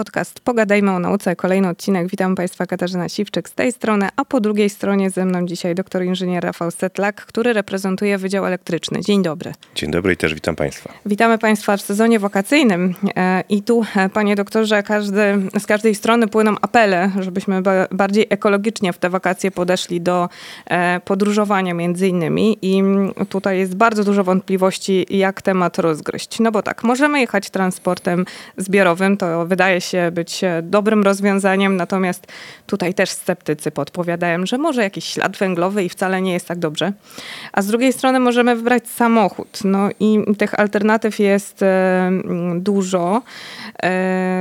podcast Pogadajmy o Nauce, kolejny odcinek. Witam Państwa, Katarzyna Siwczyk z tej strony, a po drugiej stronie ze mną dzisiaj doktor inżynier Rafał Setlak, który reprezentuje Wydział Elektryczny. Dzień dobry. Dzień dobry i też witam Państwa. Witamy Państwa w sezonie wakacyjnym i tu, panie doktorze, z każdej strony płyną apele, żebyśmy bardziej ekologicznie w te wakacje podeszli do podróżowania między innymi i tutaj jest bardzo dużo wątpliwości, jak temat rozgryźć. No bo tak, możemy jechać transportem zbiorowym, to wydaje się być dobrym rozwiązaniem, natomiast tutaj też sceptycy podpowiadają, że może jakiś ślad węglowy i wcale nie jest tak dobrze. A z drugiej strony możemy wybrać samochód. No i tych alternatyw jest dużo,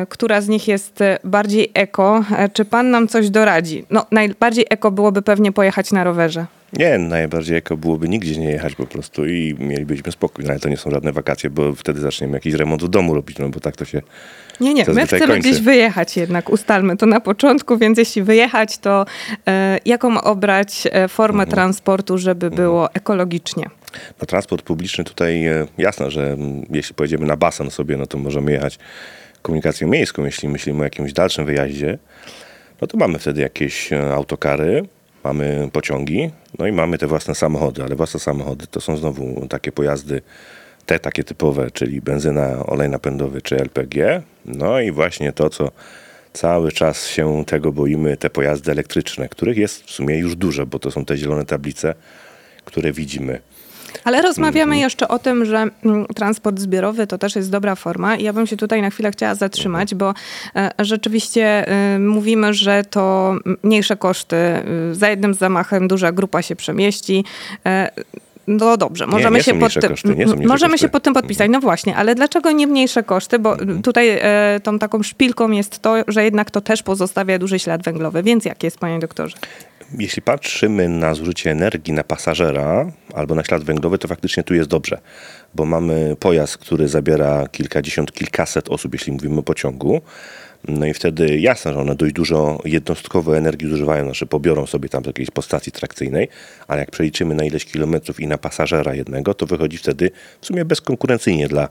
która z nich jest bardziej eko. Czy pan nam coś doradzi? No najbardziej eko byłoby pewnie pojechać na rowerze. Nie, najbardziej jako byłoby nigdzie nie jechać po prostu i mielibyśmy spokój. Ale to nie są żadne wakacje, bo wtedy zaczniemy jakiś remont w domu robić, no bo tak to się Nie, my chcemy gdzieś wyjechać jednak, ustalmy to na początku, więc jeśli wyjechać, to jaką obrać formę transportu, żeby było ekologicznie? No transport publiczny tutaj jasne, że jeśli pojedziemy na basen sobie, no to możemy jechać komunikacją miejską. Jeśli myślimy o jakimś dalszym wyjazdzie, no to mamy wtedy jakieś autokary, mamy pociągi, no i mamy te własne samochody, ale własne samochody to są znowu takie pojazdy, te takie typowe, czyli benzyna, olej napędowy czy LPG, no i właśnie to, co cały czas się tego boimy, te pojazdy elektryczne, których jest w sumie już dużo, bo to są te zielone tablice, które widzimy. Ale rozmawiamy jeszcze o tym, że transport zbiorowy to też jest dobra forma i ja bym się tutaj na chwilę chciała zatrzymać, bo rzeczywiście mówimy, że to mniejsze koszty, za jednym zamachem duża grupa się przemieści. No dobrze, możemy się pod tym podpisać. No właśnie, ale dlaczego nie mniejsze koszty? Bo tutaj tą taką szpilką jest to, że jednak to też pozostawia duży ślad węglowy. Więc jak jest, panie doktorze? Jeśli patrzymy na zużycie energii na pasażera albo na ślad węglowy, to faktycznie tu jest dobrze, bo mamy pojazd, który zabiera kilkadziesiąt, kilkaset osób, jeśli mówimy o pociągu. No i wtedy jasne, że one dość dużo jednostkowo energii zużywają, znaczy pobiorą sobie tam do jakiejś postacji trakcyjnej, ale jak przeliczymy na ileś kilometrów i na pasażera jednego, to wychodzi wtedy w sumie bezkonkurencyjnie dla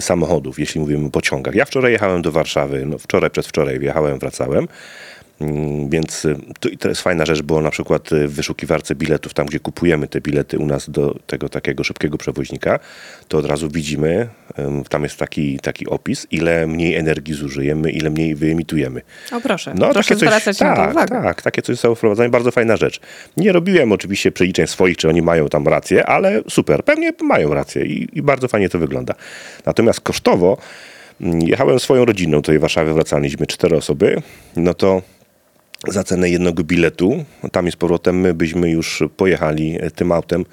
samochodów, jeśli mówimy o pociągach. Ja wczoraj jechałem do Warszawy, przedwczoraj wjechałem, wracałem. Więc to jest fajna rzecz, bo na przykład w wyszukiwarce biletów, tam gdzie kupujemy te bilety u nas do tego takiego szybkiego przewoźnika, to od razu widzimy, tam jest taki opis, ile mniej energii zużyjemy, ile mniej wyemitujemy. O proszę, no, proszę zwracać na to uwagę. Tak, takie coś zostało wprowadzone, bardzo fajna rzecz. Nie robiłem oczywiście przeliczeń swoich, czy oni mają tam rację, ale super, pewnie mają rację i bardzo fajnie to wygląda. Natomiast kosztowo jechałem swoją rodziną, tutaj w Warszawie wracaliśmy 4 osoby, no to za cenę jednego biletu, tam i z powrotem, my byśmy już pojechali tym autem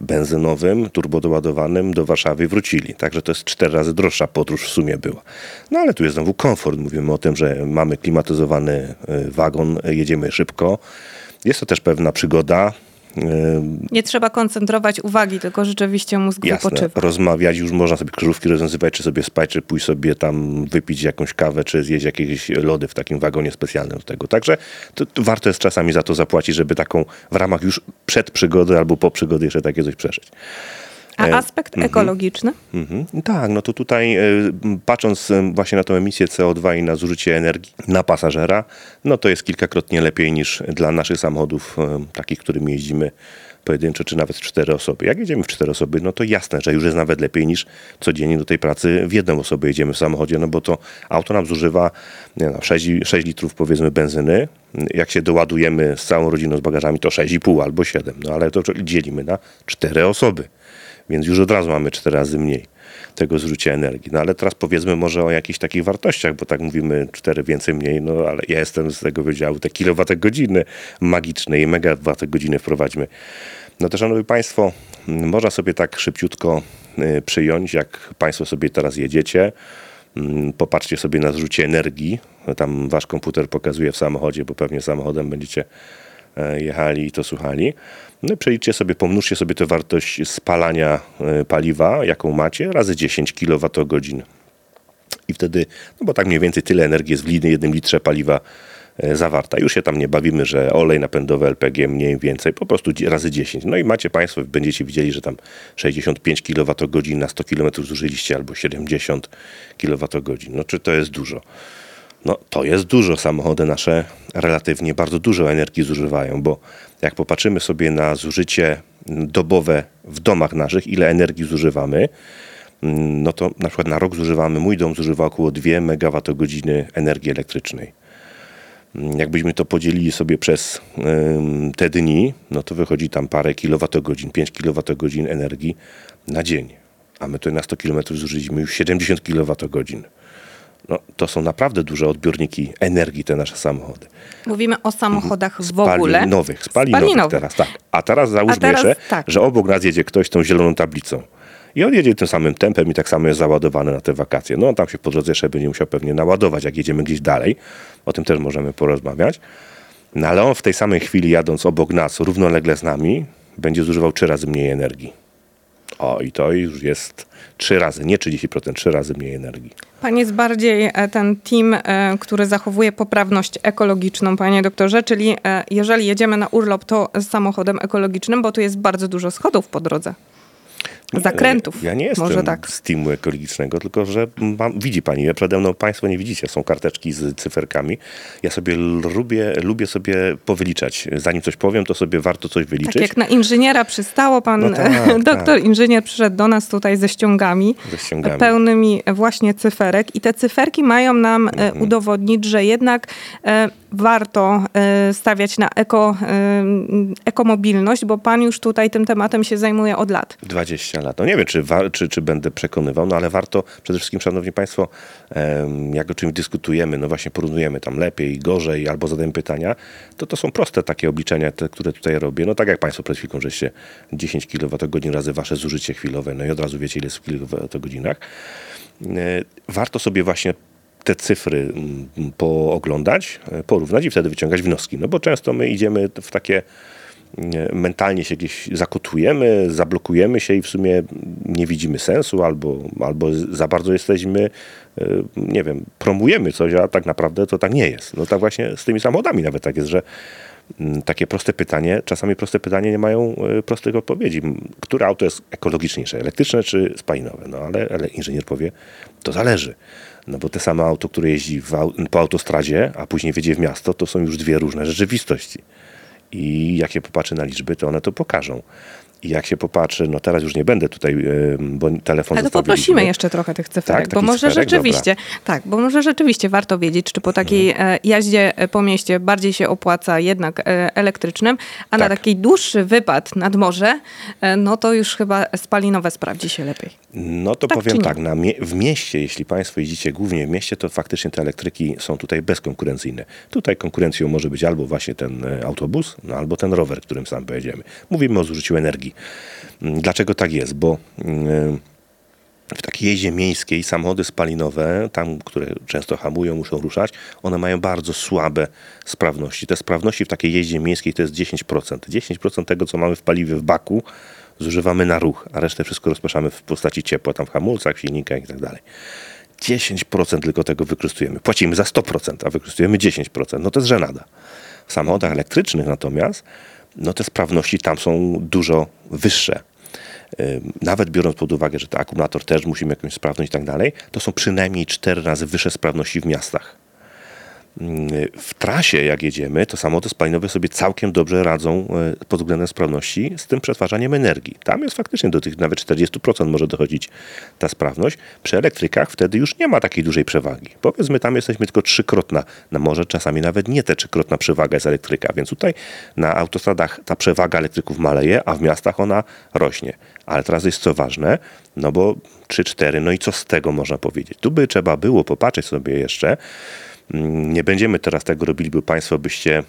benzynowym, turbodoładowanym do Warszawy i wrócili. Także to jest 4 razy droższa podróż w sumie była. No ale tu jest znowu komfort. Mówimy o tym, że mamy klimatyzowany wagon, jedziemy szybko. Jest to też pewna przygoda. Nie trzeba koncentrować uwagi, tylko rzeczywiście mózg wypoczywa. Rozmawiać już można sobie krzyżówki rozwiązywać, czy sobie spać, czy pójść sobie tam wypić jakąś kawę, czy zjeść jakieś lody w takim wagonie specjalnym do tego. Także to warto jest czasami za to zapłacić, żeby taką w ramach już przed przygody albo po przygody jeszcze takie coś przeżyć. A aspekt ekologiczny? Tak, no to tutaj patrząc właśnie na tą emisję CO2 i na zużycie energii na pasażera, no to jest kilkakrotnie lepiej niż dla naszych samochodów, takich, którymi jeździmy pojedynczo, czy nawet 4 osoby. Jak jedziemy w 4 osoby, no to jasne, że już jest nawet lepiej niż codziennie do tej pracy w jedną osobę jedziemy w samochodzie, no bo to auto nam zużywa 6 litrów powiedzmy benzyny. Jak się doładujemy z całą rodziną, z bagażami, to 6,5 albo 7, no ale to dzielimy na 4 osoby. Więc już od razu mamy 4 razy mniej tego zużycia energii. No ale teraz powiedzmy może o jakichś takich wartościach, bo tak mówimy 4 więcej, mniej, no ale ja jestem z tego wydziału, te kilowatogodziny magiczne i megawatogodziny wprowadźmy. No to szanowni państwo, można sobie tak szybciutko przyjąć, jak państwo sobie teraz jedziecie. Popatrzcie sobie na zużycie energii. Tam wasz komputer pokazuje w samochodzie, bo pewnie samochodem będziecie jechali i to słuchali. No i przeliczcie sobie, pomnóżcie sobie tę wartość spalania paliwa, jaką macie, razy 10 kWh. I wtedy, no bo tak mniej więcej tyle energii jest w jednym litrze paliwa zawarta. Już się tam nie bawimy, że olej napędowy, LPG mniej więcej, po prostu razy 10. No i macie państwo, będziecie widzieli, że tam 65 kWh na 100 km zużyliście albo 70 kWh. No czy to jest dużo? No to jest dużo. Samochody nasze relatywnie bardzo dużo energii zużywają, bo jak popatrzymy sobie na zużycie dobowe w domach naszych, ile energii zużywamy, no to na przykład na rok zużywamy, mój dom zużywa około 2 MWh energii elektrycznej. Jakbyśmy to podzielili sobie przez te dni, no to wychodzi tam parę kilowatogodzin, 5 kilowatogodzin energii na dzień. A my tu na 100 km zużyliśmy już 70 kilowatogodzin. No, to są naprawdę duże odbiorniki energii, te nasze samochody. Mówimy o samochodach w ogóle. Spalinowych teraz, tak. A teraz załóżmy jeszcze, tak, że obok nas jedzie ktoś tą zieloną tablicą. I on jedzie tym samym tempem i tak samo jest załadowany na te wakacje. No on tam się po drodze jeszcze będzie musiał pewnie naładować, jak jedziemy gdzieś dalej. O tym też możemy porozmawiać. No ale on w tej samej chwili, jadąc obok nas, równolegle z nami, będzie zużywał 3 razy mniej energii. O, i to już jest 3 razy, nie 30%, 3 razy mniej energii. Pan jest bardziej ten team, który zachowuje poprawność ekologiczną, panie doktorze, czyli jeżeli jedziemy na urlop, to z samochodem ekologicznym, bo tu jest bardzo dużo schodów po drodze. Zakrętów. Ja nie jestem może tak z teamu ekologicznego, tylko że widzi pani, ja przede mną, państwo nie widzicie, są karteczki z cyferkami. Ja sobie lubię sobie powyliczać. Zanim coś powiem, to sobie warto coś wyliczyć. Tak jak na inżyniera przystało, pan no tak, doktor tak, inżynier przyszedł do nas tutaj ze ściągami pełnymi właśnie cyferek i te cyferki mają nam udowodnić, że jednak warto stawiać na ekomobilność, bo pan już tutaj tym tematem się zajmuje od lat. 20 lat. No nie wiem, czy będę przekonywał, no ale warto przede wszystkim, szanowni państwo, jak o czymś dyskutujemy, no właśnie porównujemy tam lepiej, gorzej, albo zadajemy pytania, to są proste takie obliczenia, te, które tutaj robię. No tak jak państwo przed chwilką, żeście 10 kWh razy wasze zużycie chwilowe, no i od razu wiecie, ile jest w kilowatogodzinach. Warto sobie właśnie te cyfry pooglądać, porównać i wtedy wyciągać wnioski. No bo często my idziemy w takie, mentalnie się gdzieś zakotujemy, zablokujemy się i w sumie nie widzimy sensu albo za bardzo jesteśmy, nie wiem, promujemy coś, a tak naprawdę to tak nie jest. No tak właśnie z tymi samochodami nawet tak jest, że takie proste pytanie, czasami proste pytania nie mają prostych odpowiedzi. Które auto jest ekologiczniejsze, elektryczne czy spalinowe? No ale inżynier powie, to zależy. No bo te same auto, które jeździ po autostradzie, a później wjedzie w miasto, to są już 2 różne rzeczywistości. I jak się popatrzy na liczby, to one to pokażą. I jak się popatrzy, no teraz już nie będę tutaj, bo telefon... Ale to poprosimy jeszcze trochę tych cyferek, tak, bo może cyferek, rzeczywiście, dobra. Tak, bo może rzeczywiście warto wiedzieć, czy po takiej jaździe po mieście bardziej się opłaca jednak elektrycznym, a tak, na taki dłuższy wypad nad morze, no to już chyba spalinowe sprawdzi się lepiej. No to tak, powiem tak, w mieście, jeśli państwo jeździcie głównie w mieście, to faktycznie te elektryki są tutaj bezkonkurencyjne. Tutaj konkurencją może być albo właśnie ten autobus, no albo ten rower, którym sam pojedziemy. Mówimy o zużyciu energii. Dlaczego tak jest? Bo w takiej jeździe miejskiej samochody spalinowe, tam, które często hamują, muszą ruszać, one mają bardzo słabe sprawności. Te sprawności w takiej jeździe miejskiej to jest 10%. 10% tego, co mamy w paliwie w baku, zużywamy na ruch, a resztę wszystko rozpraszamy w postaci ciepła, tam w hamulcach, w silnikach i tak dalej. 10% tylko tego wykorzystujemy. Płacimy za 100%, a wykorzystujemy 10%. No to jest żenada. W samochodach elektrycznych natomiast no te sprawności tam są dużo wyższe. Nawet biorąc pod uwagę, że ten akumulator też musimy jakąś sprawność i tak dalej, to są przynajmniej 4 razy wyższe sprawności w miastach. W trasie jak jedziemy, to samochody spalinowe sobie całkiem dobrze radzą pod względem sprawności z tym przetwarzaniem energii. Tam jest faktycznie do tych nawet 40% może dochodzić ta sprawność. Przy elektrykach wtedy już nie ma takiej dużej przewagi. Powiedzmy, tam jesteśmy tylko 3-krotna. No może czasami nawet nie te 3-krotna przewaga jest elektryka. Więc tutaj na autostradach ta przewaga elektryków maleje, a w miastach ona rośnie. Ale teraz jest co ważne, no bo 3-4, no i co z tego można powiedzieć? Tu by trzeba było popatrzeć sobie jeszcze. Nie będziemy teraz tego robili, bo państwo byście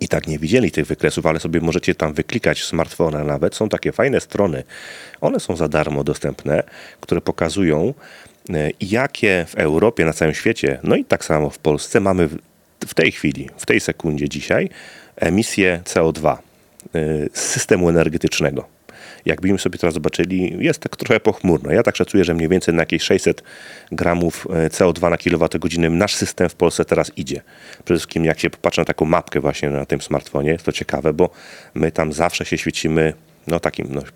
i tak nie widzieli tych wykresów, ale sobie możecie tam wyklikać smartfona nawet. Są takie fajne strony, one są za darmo dostępne, które pokazują, jakie w Europie, na całym świecie, no i tak samo w Polsce mamy w tej chwili, w tej sekundzie dzisiaj emisję CO2 z systemu energetycznego. Jakbyśmy sobie teraz zobaczyli, jest tak trochę pochmurno. Ja tak szacuję, że mniej więcej na jakieś 600 gramów CO2 na kilowatogodzinę nasz system w Polsce teraz idzie. Przede wszystkim jak się popatrzy na taką mapkę właśnie na tym smartfonie, jest to ciekawe, bo my tam zawsze się świecimy,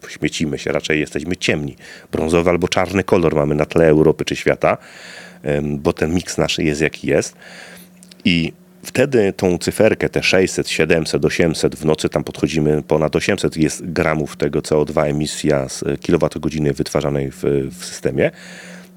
świecimy się, raczej jesteśmy ciemni. Brązowy albo czarny kolor mamy na tle Europy czy świata. bo ten miks nasz jest jaki jest. I wtedy tą cyferkę, te 600, 700, 800, w nocy tam podchodzimy ponad 800 jest gramów tego CO2 emisja z kilowatogodziny wytwarzanej w systemie.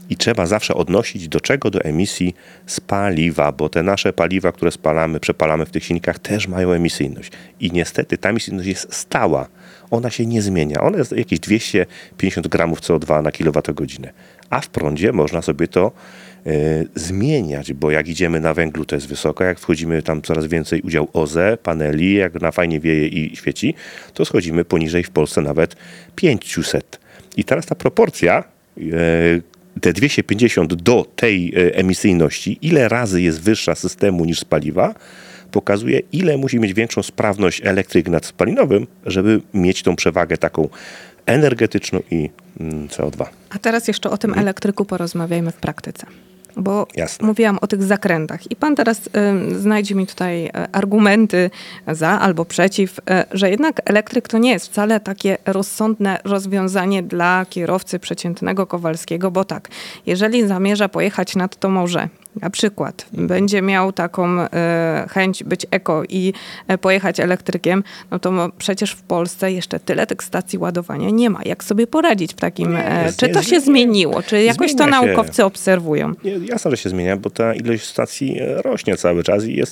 I trzeba zawsze odnosić do czego? Do emisji z paliwa, bo te nasze paliwa, które spalamy, przepalamy w tych silnikach też mają emisyjność. I niestety ta emisyjność jest stała. Ona się nie zmienia. Ona jest jakieś 250 gramów CO2 na kilowatogodzinę. A w prądzie można sobie to zmieniać, bo jak idziemy na węglu to jest wysoko, jak wchodzimy tam coraz więcej udział OZE, paneli, jak na fajnie wieje i świeci, to schodzimy poniżej w Polsce nawet 500. I teraz ta proporcja te 250 do tej emisyjności, ile razy jest wyższa z systemu niż z paliwa, pokazuje, ile musi mieć większą sprawność elektryk nad spalinowym, żeby mieć tą przewagę taką energetyczną i CO2. A teraz jeszcze o tym elektryku porozmawiajmy w praktyce. Bo jasne, mówiłam o tych zakrętach i pan teraz znajdzie mi tutaj argumenty za albo przeciw, że jednak elektryk to nie jest wcale takie rozsądne rozwiązanie dla kierowcy przeciętnego Kowalskiego, bo tak, jeżeli zamierza pojechać nad to morze, na przykład będzie miał taką chęć być eko i pojechać elektrykiem, no to przecież w Polsce jeszcze tyle tych stacji ładowania nie ma. Jak sobie poradzić w takim... Czy to się zmieniło? Czy jakoś to naukowcy obserwują? Jasne, że się zmienia, bo ta ilość stacji rośnie cały czas i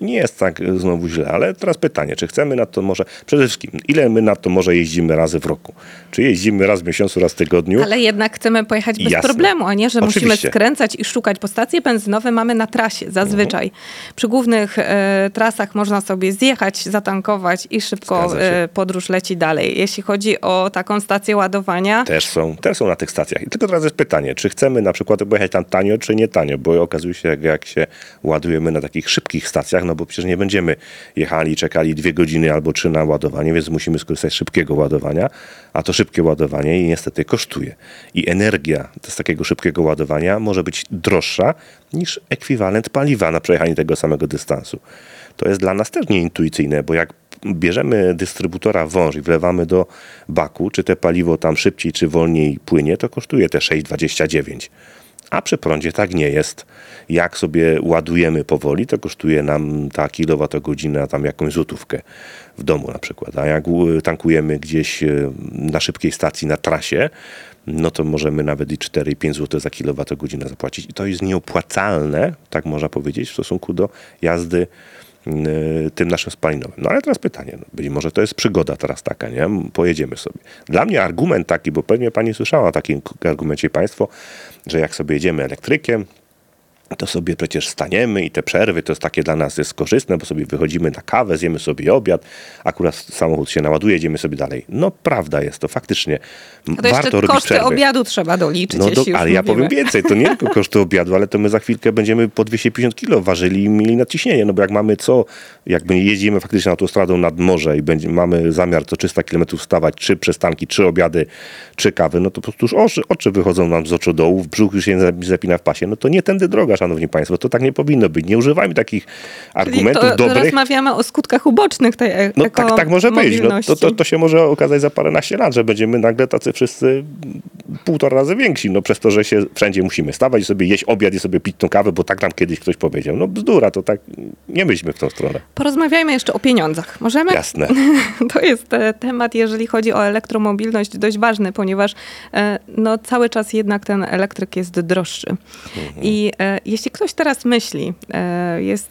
nie jest tak znowu źle. Ale teraz pytanie, czy chcemy nad to morze... Przede wszystkim, ile my nad to morze jeździmy razy w roku? Czy jeździmy raz w miesiącu, raz w tygodniu? Ale jednak chcemy pojechać bez problemu, a nie, że oczywiście musimy skręcać i szukać po stacji benzynowe mamy na trasie zazwyczaj. Przy głównych trasach można sobie zjechać, zatankować i szybko podróż leci dalej. Jeśli chodzi o taką stację ładowania... Też są na tych stacjach. Tylko teraz jest pytanie, czy chcemy na przykład pojechać tam tanio, czy nie tanio, bo okazuje się, jak się ładujemy na takich szybkich stacjach, no bo przecież nie będziemy jechali, czekali 2 godziny albo 3 na ładowanie, więc musimy skorzystać z szybkiego ładowania, a to szybkie ładowanie niestety kosztuje. I energia z takiego szybkiego ładowania może być droższa niż ekwiwalent paliwa na przejechanie tego samego dystansu. To jest dla nas też nieintuicyjne, bo jak bierzemy dystrybutora wąż i wlewamy do baku, czy te paliwo tam szybciej czy wolniej płynie, to kosztuje te 6,29. A przy prądzie tak nie jest. Jak sobie ładujemy powoli, to kosztuje nam ta kilowatogodzina tam jakąś złotówkę w domu na przykład. A jak tankujemy gdzieś na szybkiej stacji na trasie, no to możemy nawet i 4-5 zł za kilowatogodzinę zapłacić. I to jest nieopłacalne, tak można powiedzieć, w stosunku do jazdy tym naszym spalinowym. No ale teraz pytanie, no być może to jest przygoda teraz taka, nie? Pojedziemy sobie. Dla mnie argument taki, bo pewnie pani słyszała o takim argumencie państwo, że jak sobie jedziemy elektrykiem, to sobie przecież staniemy i te przerwy to jest takie dla nas jest korzystne, bo sobie wychodzimy na kawę, zjemy sobie obiad, akurat samochód się naładuje, jedziemy sobie dalej. No prawda jest to, faktycznie warto robić przerwy. To jeszcze koszty obiadu trzeba doliczyć, ale ja powiem więcej, to nie tylko koszty obiadu, ale to my za chwilkę będziemy po 250 kilo ważyli i mieli nadciśnienie, no bo jak jeździmy faktycznie autostradą nad morze i mamy zamiar co 300 km stawać, 3 przystanki, 3 obiady, 3 kawy, no to po prostu już oczy wychodzą nam z oczu dołu, brzuch już się zapina w pasie, no to nie tędy droga, szanowni państwo, to tak nie powinno być. Nie używajmy takich argumentów dobrych. Rozmawiamy o skutkach ubocznych tej ekomobilności. Tak może być. No, to się może okazać za paręnaście lat, że będziemy nagle tacy wszyscy 1,5 razy więksi. No przez to, że się wszędzie musimy stawać i sobie jeść obiad i sobie pić tą kawę, bo tak nam kiedyś ktoś powiedział. No bzdura, to tak nie myślmy w tą stronę. Porozmawiajmy jeszcze o pieniądzach. Możemy? Jasne. To jest temat, jeżeli chodzi o elektromobilność, dość ważny, ponieważ no, cały czas jednak ten elektryk jest droższy. I jeśli ktoś teraz myśli, jest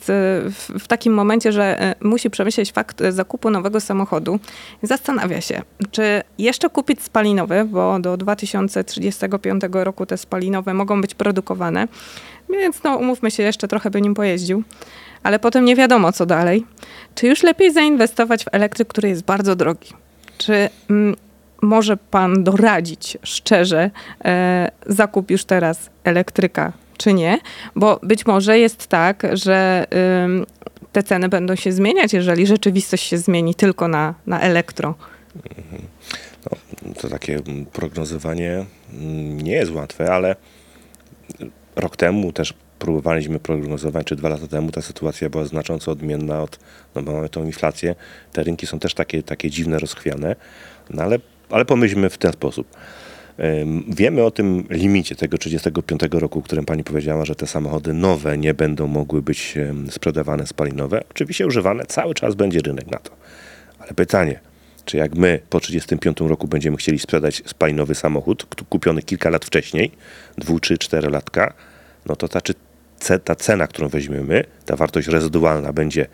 w takim momencie, że musi przemyśleć fakt zakupu nowego samochodu, zastanawia się, czy jeszcze kupić spalinowy, bo do 2035 roku te spalinowe mogą być produkowane, więc no umówmy się, jeszcze trochę by nim pojeździł, ale potem nie wiadomo co dalej. Czy już lepiej zainwestować w elektryk, który jest bardzo drogi? Czy może pan doradzić szczerze zakup już teraz elektryka? Czy nie, bo być może jest tak, że te ceny będą się zmieniać, jeżeli rzeczywistość się zmieni tylko na elektro. No, to takie prognozowanie nie jest łatwe, ale rok temu też próbowaliśmy prognozować, czy 2 lata temu ta sytuacja była znacząco odmienna bo mamy tą inflację, te rynki są też takie dziwne, rozchwiane, no ale pomyślmy w ten sposób. Wiemy o tym limicie tego 35 roku, o którym pani powiedziała, że te samochody nowe nie będą mogły być sprzedawane spalinowe. Oczywiście używane, cały czas będzie rynek na to. Ale pytanie, czy jak my po 35 roku będziemy chcieli sprzedać spalinowy samochód, kupiony kilka lat wcześniej, 2-3-4 latka, no to ta cena, którą weźmiemy, ta wartość rezydualna będzie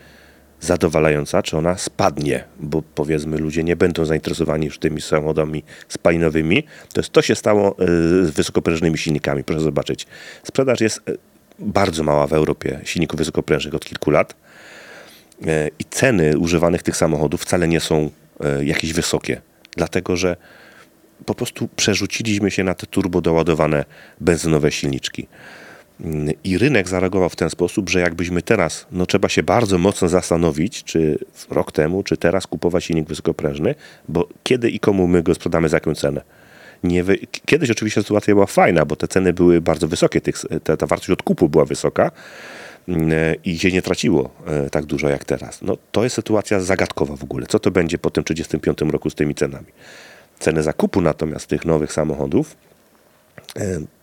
zadowalająca, czy ona spadnie, bo powiedzmy ludzie nie będą zainteresowani już tymi samochodami spalinowymi. To się stało z wysokoprężnymi silnikami, proszę zobaczyć. Sprzedaż jest bardzo mała w Europie silników wysokoprężnych od kilku lat i ceny używanych tych samochodów wcale nie są jakieś wysokie, dlatego że po prostu przerzuciliśmy się na te turbo doładowane benzynowe silniczki. I rynek zareagował w ten sposób, że jakbyśmy teraz, no trzeba się bardzo mocno zastanowić, czy rok temu, czy teraz kupować silnik wysokoprężny, bo kiedy i komu my go sprzedamy, za jaką cenę. Kiedyś oczywiście sytuacja była fajna, bo te ceny były bardzo wysokie, ta wartość odkupu była wysoka i się nie traciło tak dużo jak teraz. No to jest sytuacja zagadkowa w ogóle. Co to będzie po tym 35 roku z tymi cenami? Ceny zakupu natomiast tych nowych samochodów,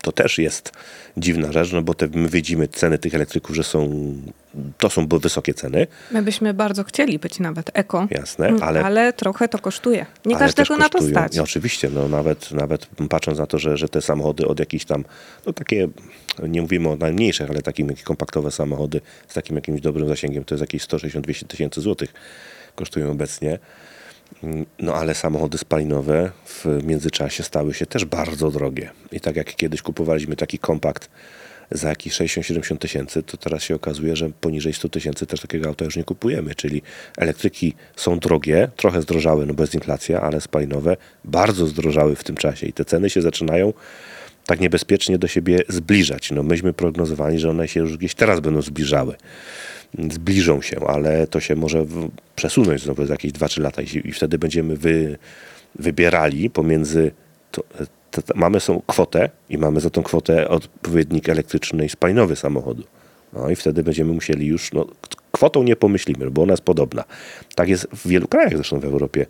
to też jest dziwna rzecz, no bo my widzimy ceny tych elektryków, że to są wysokie ceny. My byśmy bardzo chcieli być nawet eko. Jasne, ale trochę to kosztuje. Nie każdego na to stać. No, oczywiście, no, nawet patrząc na to, że te samochody od jakichś tam, no takie, nie mówimy o najmniejszych, ale takie kompaktowe samochody z takim jakimś dobrym zasięgiem, to jest jakieś 160-200 tysięcy złotych kosztują obecnie. No ale samochody spalinowe w międzyczasie stały się też bardzo drogie. I tak jak kiedyś kupowaliśmy taki kompakt za jakieś 60-70 tysięcy, to teraz się okazuje, że poniżej 100 tysięcy też takiego auta już nie kupujemy. Czyli elektryki są drogie, trochę zdrożały, no bo jest inflacja, ale spalinowe bardzo zdrożały w tym czasie. I te ceny się zaczynają tak niebezpiecznie do siebie zbliżać. No myśmy prognozowali, że one się już gdzieś teraz będą zbliżały. Zbliżą się, ale to się może przesunąć znowu za jakieś 2-3 lata i wtedy będziemy wybierali pomiędzy... Mamy kwotę i mamy za tą kwotę odpowiednik elektryczny i spalinowy samochodu. No i wtedy będziemy musieli już... No, kwotą nie pomyślimy, bo ona jest podobna. Tak jest w wielu krajach zresztą w Europie.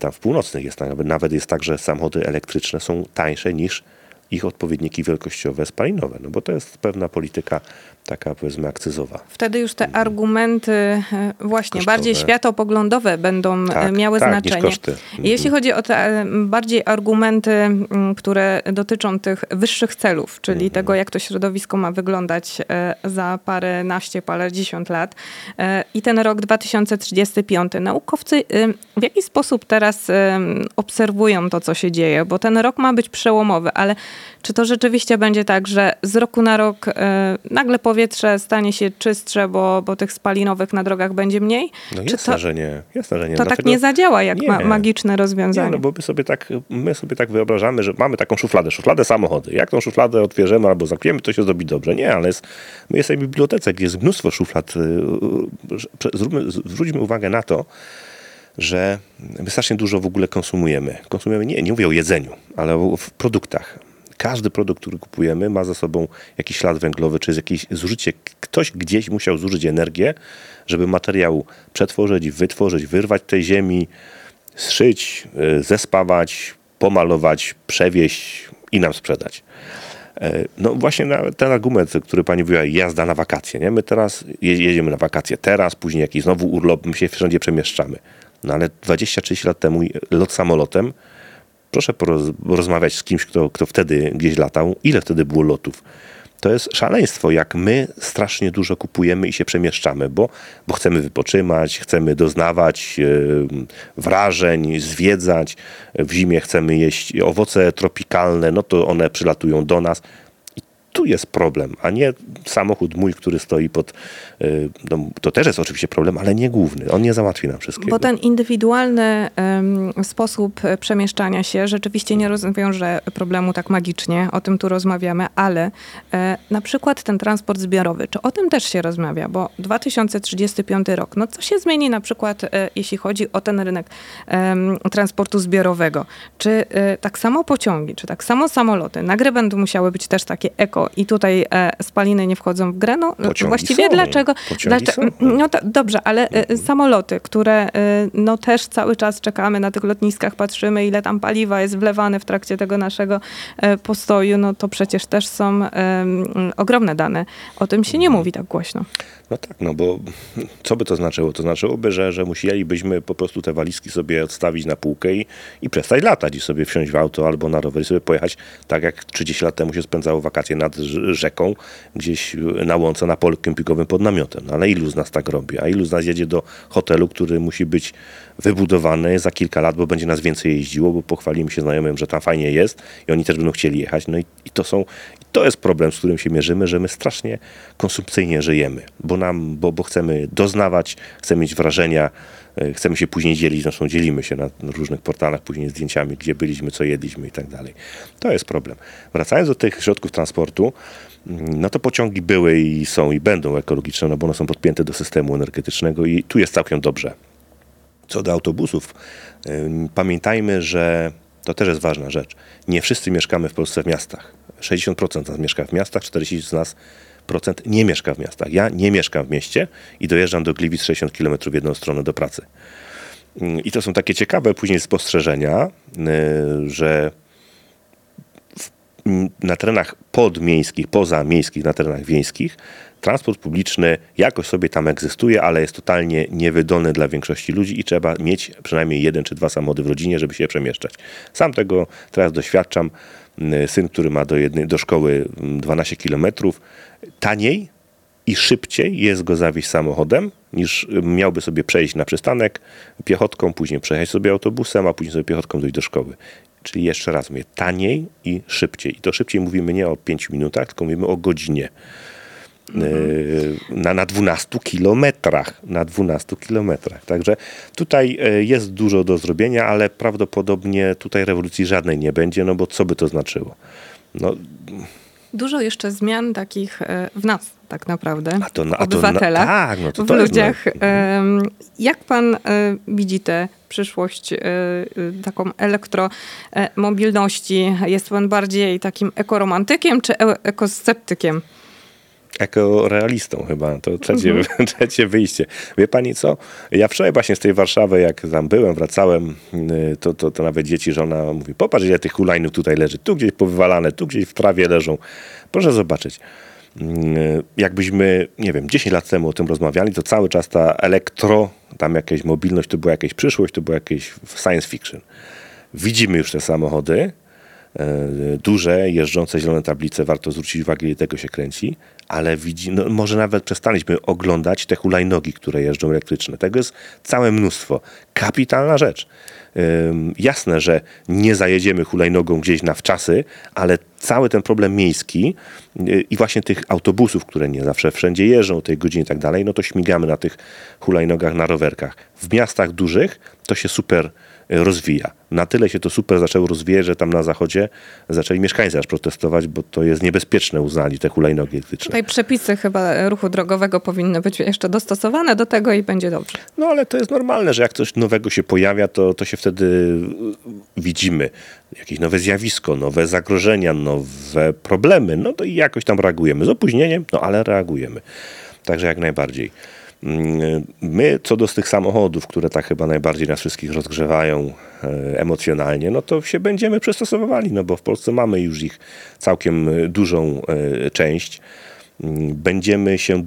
Tam w północnych jest tak, nawet jest tak, że samochody elektryczne są tańsze niż ich odpowiedniki wielkościowe spalinowe, no bo to jest pewna polityka taka, powiedzmy, akcyzowa. Wtedy już te argumenty właśnie kosztowe, bardziej światopoglądowe będą miały znaczenie. Niż koszty. Jeśli chodzi o te bardziej argumenty, które dotyczą tych wyższych celów, czyli tego, jak to środowisko ma wyglądać za parędziesiąt lat i ten rok 2035. Naukowcy w jaki sposób teraz obserwują to, co się dzieje, bo ten rok ma być przełomowy, ale czy to rzeczywiście będzie tak, że z roku na rok nagle powietrze stanie się czystsze, bo tych spalinowych na drogach będzie mniej? No jasne, że nie. To dlatego tak nie zadziała jak magiczne rozwiązanie. Nie, no bo my sobie tak wyobrażamy, że mamy taką szufladę samochody. Jak tą szufladę otwierzemy albo zamkniemy, to się zrobi dobrze. Nie, ale my jesteśmy w bibliotece, gdzie jest mnóstwo szuflad. Zwróćmy uwagę na to, że my strasznie dużo w ogóle konsumujemy. Nie mówię o jedzeniu, ale o produktach. Każdy produkt, który kupujemy, ma za sobą jakiś ślad węglowy, czy jest jakieś zużycie. Ktoś gdzieś musiał zużyć energię, żeby materiał przetworzyć, wytworzyć, wyrwać tej ziemi, zszyć, zespawać, pomalować, przewieźć i nam sprzedać. No właśnie ten argument, który pani mówiła, jazda na wakacje. Nie? My teraz jedziemy na wakacje teraz, później jakiś znowu urlop, my się wszędzie przemieszczamy. No ale 20-30 lat temu lot samolotem, proszę porozmawiać z kimś, kto wtedy gdzieś latał, ile wtedy było lotów. To jest szaleństwo, jak my strasznie dużo kupujemy i się przemieszczamy, bo chcemy wypoczywać, chcemy doznawać wrażeń, zwiedzać. W zimie chcemy jeść owoce tropikalne, no to one przylatują do nas. I tu jest problem, a nie samochód mój, który stoi pod... to też jest oczywiście problem, ale nie główny. On nie załatwi nam wszystkiego. Bo ten indywidualny sposób przemieszczania się rzeczywiście nie rozwiąże problemu tak magicznie. O tym tu rozmawiamy, ale na przykład ten transport zbiorowy. Czy o tym też się rozmawia? Bo 2035 rok. No co się zmieni na przykład, jeśli chodzi o ten rynek transportu zbiorowego? Czy tak samo pociągi, czy tak samo samoloty? Nagle będą musiały być też takie eko bo i tutaj spaliny nie wchodzą w grę. No, właściwie są. Dlaczego? No to, dobrze, ale samoloty, które no też cały czas czekamy na tych lotniskach, patrzymy ile tam paliwa jest wlewane w trakcie tego naszego postoju, no to przecież też są ogromne dane. O tym się nie mówi tak głośno. No tak, no bo co by to znaczyło? To znaczyłoby, że musielibyśmy po prostu te walizki sobie odstawić na półkę i przestać latać i sobie wsiąść w auto albo na rower i sobie pojechać tak jak 30 lat temu się spędzało wakacje nad rzeką, gdzieś na łące, na polu kempingowym pod namiotem. No ale ilu z nas tak robi? A ilu z nas jedzie do hotelu, który musi być wybudowany za kilka lat, bo będzie nas więcej jeździło, bo pochwalimy się znajomym, że tam fajnie jest i oni też będą chcieli jechać. No to jest problem, z którym się mierzymy, że my strasznie konsumpcyjnie żyjemy, bo chcemy doznawać, chcemy mieć wrażenia, chcemy się później dzielić, zresztą dzielimy się na różnych portalach później zdjęciami, gdzie byliśmy, co jedliśmy i tak dalej. To jest problem. Wracając do tych środków transportu, no to pociągi były i są i będą ekologiczne, no bo one są podpięte do systemu energetycznego i tu jest całkiem dobrze. Co do autobusów, pamiętajmy, że to też jest ważna rzecz. Nie wszyscy mieszkamy w Polsce w miastach. 60% z nas mieszka w miastach, 40% z nas nie mieszka w miastach. Ja nie mieszkam w mieście i dojeżdżam do Gliwic 60 km w jedną stronę do pracy. I to są takie ciekawe później spostrzeżenia, że na terenach podmiejskich, pozamiejskich, na terenach wiejskich transport publiczny jakoś sobie tam egzystuje, ale jest totalnie niewydolny dla większości ludzi i trzeba mieć przynajmniej 1 czy 2 samochody w rodzinie, żeby się przemieszczać. Sam tego teraz doświadczam. Syn, który ma do szkoły 12 km, taniej i szybciej jest go zawieźć samochodem, niż miałby sobie przejść na przystanek piechotką, później przejechać sobie autobusem, a później sobie piechotką dojść do szkoły. Czyli jeszcze raz mówię, taniej i szybciej. I to szybciej mówimy nie o 5 minutach, tylko mówimy o godzinie. Na 12 kilometrach. Na 12 kilometrach. Także tutaj jest dużo do zrobienia, ale prawdopodobnie tutaj rewolucji żadnej nie będzie, no bo co by to znaczyło? No. Dużo jeszcze zmian takich w nas tak naprawdę, obywatelach, tak, no to w ludziach. Jak pan widzi tę przyszłość taką elektromobilności? Jest pan bardziej takim ekoromantykiem czy ekosceptykiem? Ekorealistą chyba, to trzecie wyjście. Wie pani co? Ja wczoraj właśnie z tej Warszawy, jak tam byłem, wracałem, to nawet dzieci, żona mówi, popatrz ile tych hulajnóg tutaj leży, tu gdzieś powywalane, tu gdzieś w trawie leżą. Proszę zobaczyć. Jakbyśmy, nie wiem, 10 lat temu o tym rozmawiali, to cały czas ta tam jakaś mobilność, to była jakaś przyszłość, to była jakieś science fiction. Widzimy już te samochody, duże, jeżdżące zielone tablice, warto zwrócić uwagę, ile tego się kręci, ale może nawet przestaliśmy oglądać te hulajnogi, które jeżdżą elektryczne. Tego jest całe mnóstwo. Kapitalna rzecz. Jasne, że nie zajedziemy hulajnogą gdzieś na wczasy, ale cały ten problem miejski i właśnie tych autobusów, które nie zawsze wszędzie jeżdżą o tej godzinie i tak dalej, no to śmigamy na tych hulajnogach, na rowerkach. W miastach dużych to się super rozwija. Na tyle się to super zaczęło rozwijać, że tam na zachodzie zaczęli mieszkańcy aż protestować, bo to jest niebezpieczne, uznali te hulajnogi elektryczne. Tutaj przepisy chyba ruchu drogowego powinny być jeszcze dostosowane do tego i będzie dobrze. No ale to jest normalne, że jak coś nowego się pojawia, to się wtedy widzimy. Jakieś nowe zjawisko, nowe zagrożenia, nowe problemy, no to i jakoś tam reagujemy. Z opóźnieniem, no ale reagujemy. Także jak najbardziej. My, co do tych samochodów, które tak chyba najbardziej nas wszystkich rozgrzewają emocjonalnie, no to się będziemy przystosowywali, no bo w Polsce mamy już ich całkiem dużą część. Będziemy się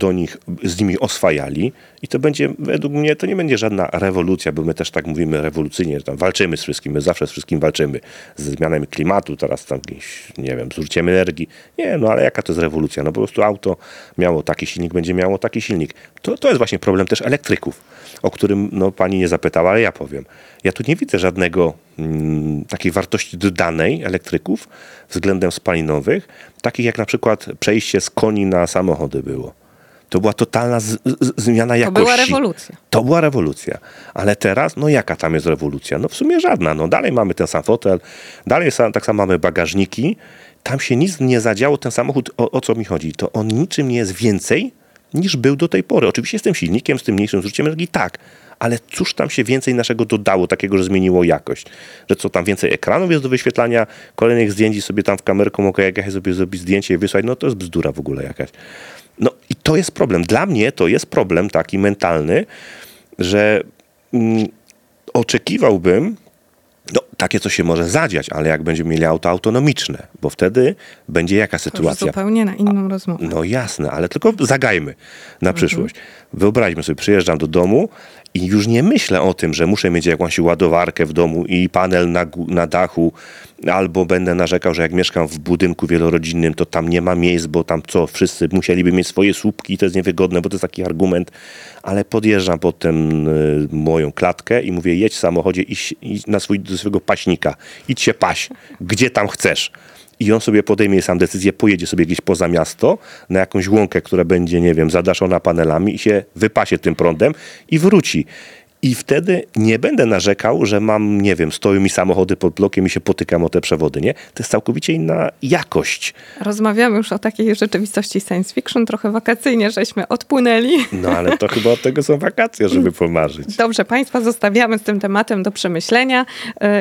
z nimi oswajali i to będzie, według mnie, to nie będzie żadna rewolucja, bo my też tak mówimy rewolucyjnie, że tam walczymy z wszystkim, my zawsze z wszystkim walczymy. Ze zmianami klimatu, teraz tam jakieś, nie wiem, zużyciem energii. Nie, no ale jaka to jest rewolucja? No po prostu auto miało taki silnik, będzie miało taki silnik. To jest właśnie problem też elektryków, o którym no, pani nie zapytała, ale ja powiem. Ja tu nie widzę żadnego takiej wartości dodanej elektryków względem spalinowych, takich jak na przykład przejście z koni na samochody było. To była totalna zmiana jakości. To była rewolucja. Ale teraz, no jaka tam jest rewolucja? No w sumie żadna. No dalej mamy ten sam fotel, dalej tak samo mamy bagażniki. Tam się nic nie zadziało. Ten samochód, o co mi chodzi? To on niczym nie jest więcej niż był do tej pory. Oczywiście z tym silnikiem, z tym mniejszym zużyciem energii, tak. ale cóż tam się więcej naszego dodało, takiego, że zmieniło jakość. Że co tam więcej ekranów jest do wyświetlania, kolejnych zdjęć i sobie tam w kamerką, ok, jak ja sobie zrobię zdjęcie i wysłać, no to jest bzdura w ogóle jakaś. No i to jest problem. Dla mnie to jest problem taki mentalny, że oczekiwałbym, no takie coś się może zadziać, ale jak będziemy mieli auto autonomiczne, bo wtedy będzie jaka sytuacja. To już zupełnie na inną rozmowę. No jasne, ale tylko zagajmy na przyszłość. Wyobraźmy sobie, przyjeżdżam do domu i już nie myślę o tym, że muszę mieć jakąś ładowarkę w domu i panel na dachu, albo będę narzekał, że jak mieszkam w budynku wielorodzinnym, to tam nie ma miejsc, bo tam co, wszyscy musieliby mieć swoje słupki i to jest niewygodne, bo to jest taki argument, ale podjeżdżam pod tę moją klatkę i mówię, jedź w samochodzie i do swojego paśnika, idź się paś, gdzie tam chcesz. I on sobie podejmie sam decyzję, pojedzie sobie gdzieś poza miasto, na jakąś łąkę, która będzie, nie wiem, zadaszona panelami i się wypasie tym prądem i wróci. I wtedy nie będę narzekał, że mam, nie wiem, stoją mi samochody pod blokiem i się potykam o te przewody, nie? To jest całkowicie inna jakość. Rozmawiamy już o takiej rzeczywistości science fiction, trochę wakacyjnie żeśmy odpłynęli. No ale to chyba od tego są wakacje, żeby pomarzyć. Dobrze, Państwa zostawiamy z tym tematem do przemyślenia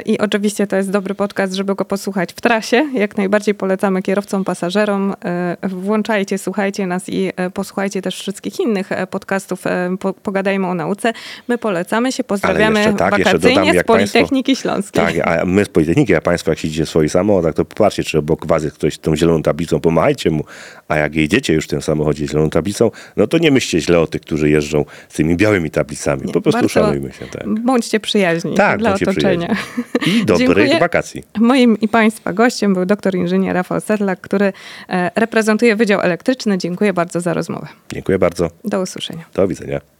i oczywiście to jest dobry podcast, żeby go posłuchać w trasie. Jak najbardziej polecamy kierowcom, pasażerom. Włączajcie, słuchajcie nas i posłuchajcie też wszystkich innych podcastów Pogadajmy o Nauce. My polecamy. Się pozdrawiamy jeszcze, tak, wakacyjnie dodam, jak z Politechniki Śląskiej. Tak, a my z Politechniki, a Państwo jak siedzicie w swoich samochodach, to popatrzcie, czy obok Was jest ktoś tą zieloną tablicą, pomachajcie mu, a jak jedziecie już w tym samochodzie zieloną tablicą, no to nie myślcie źle o tych, którzy jeżdżą z tymi białymi tablicami. Nie, po prostu szanujmy się. Tak. Bądźcie przyjaźni dla otoczenia. Przyjaźni. I dobrych wakacji. Moim i Państwa gościem był doktor inżynier Rafał Setlak, który reprezentuje Wydział Elektryczny. Dziękuję bardzo za rozmowę. Dziękuję bardzo. Do usłyszenia. Do widzenia.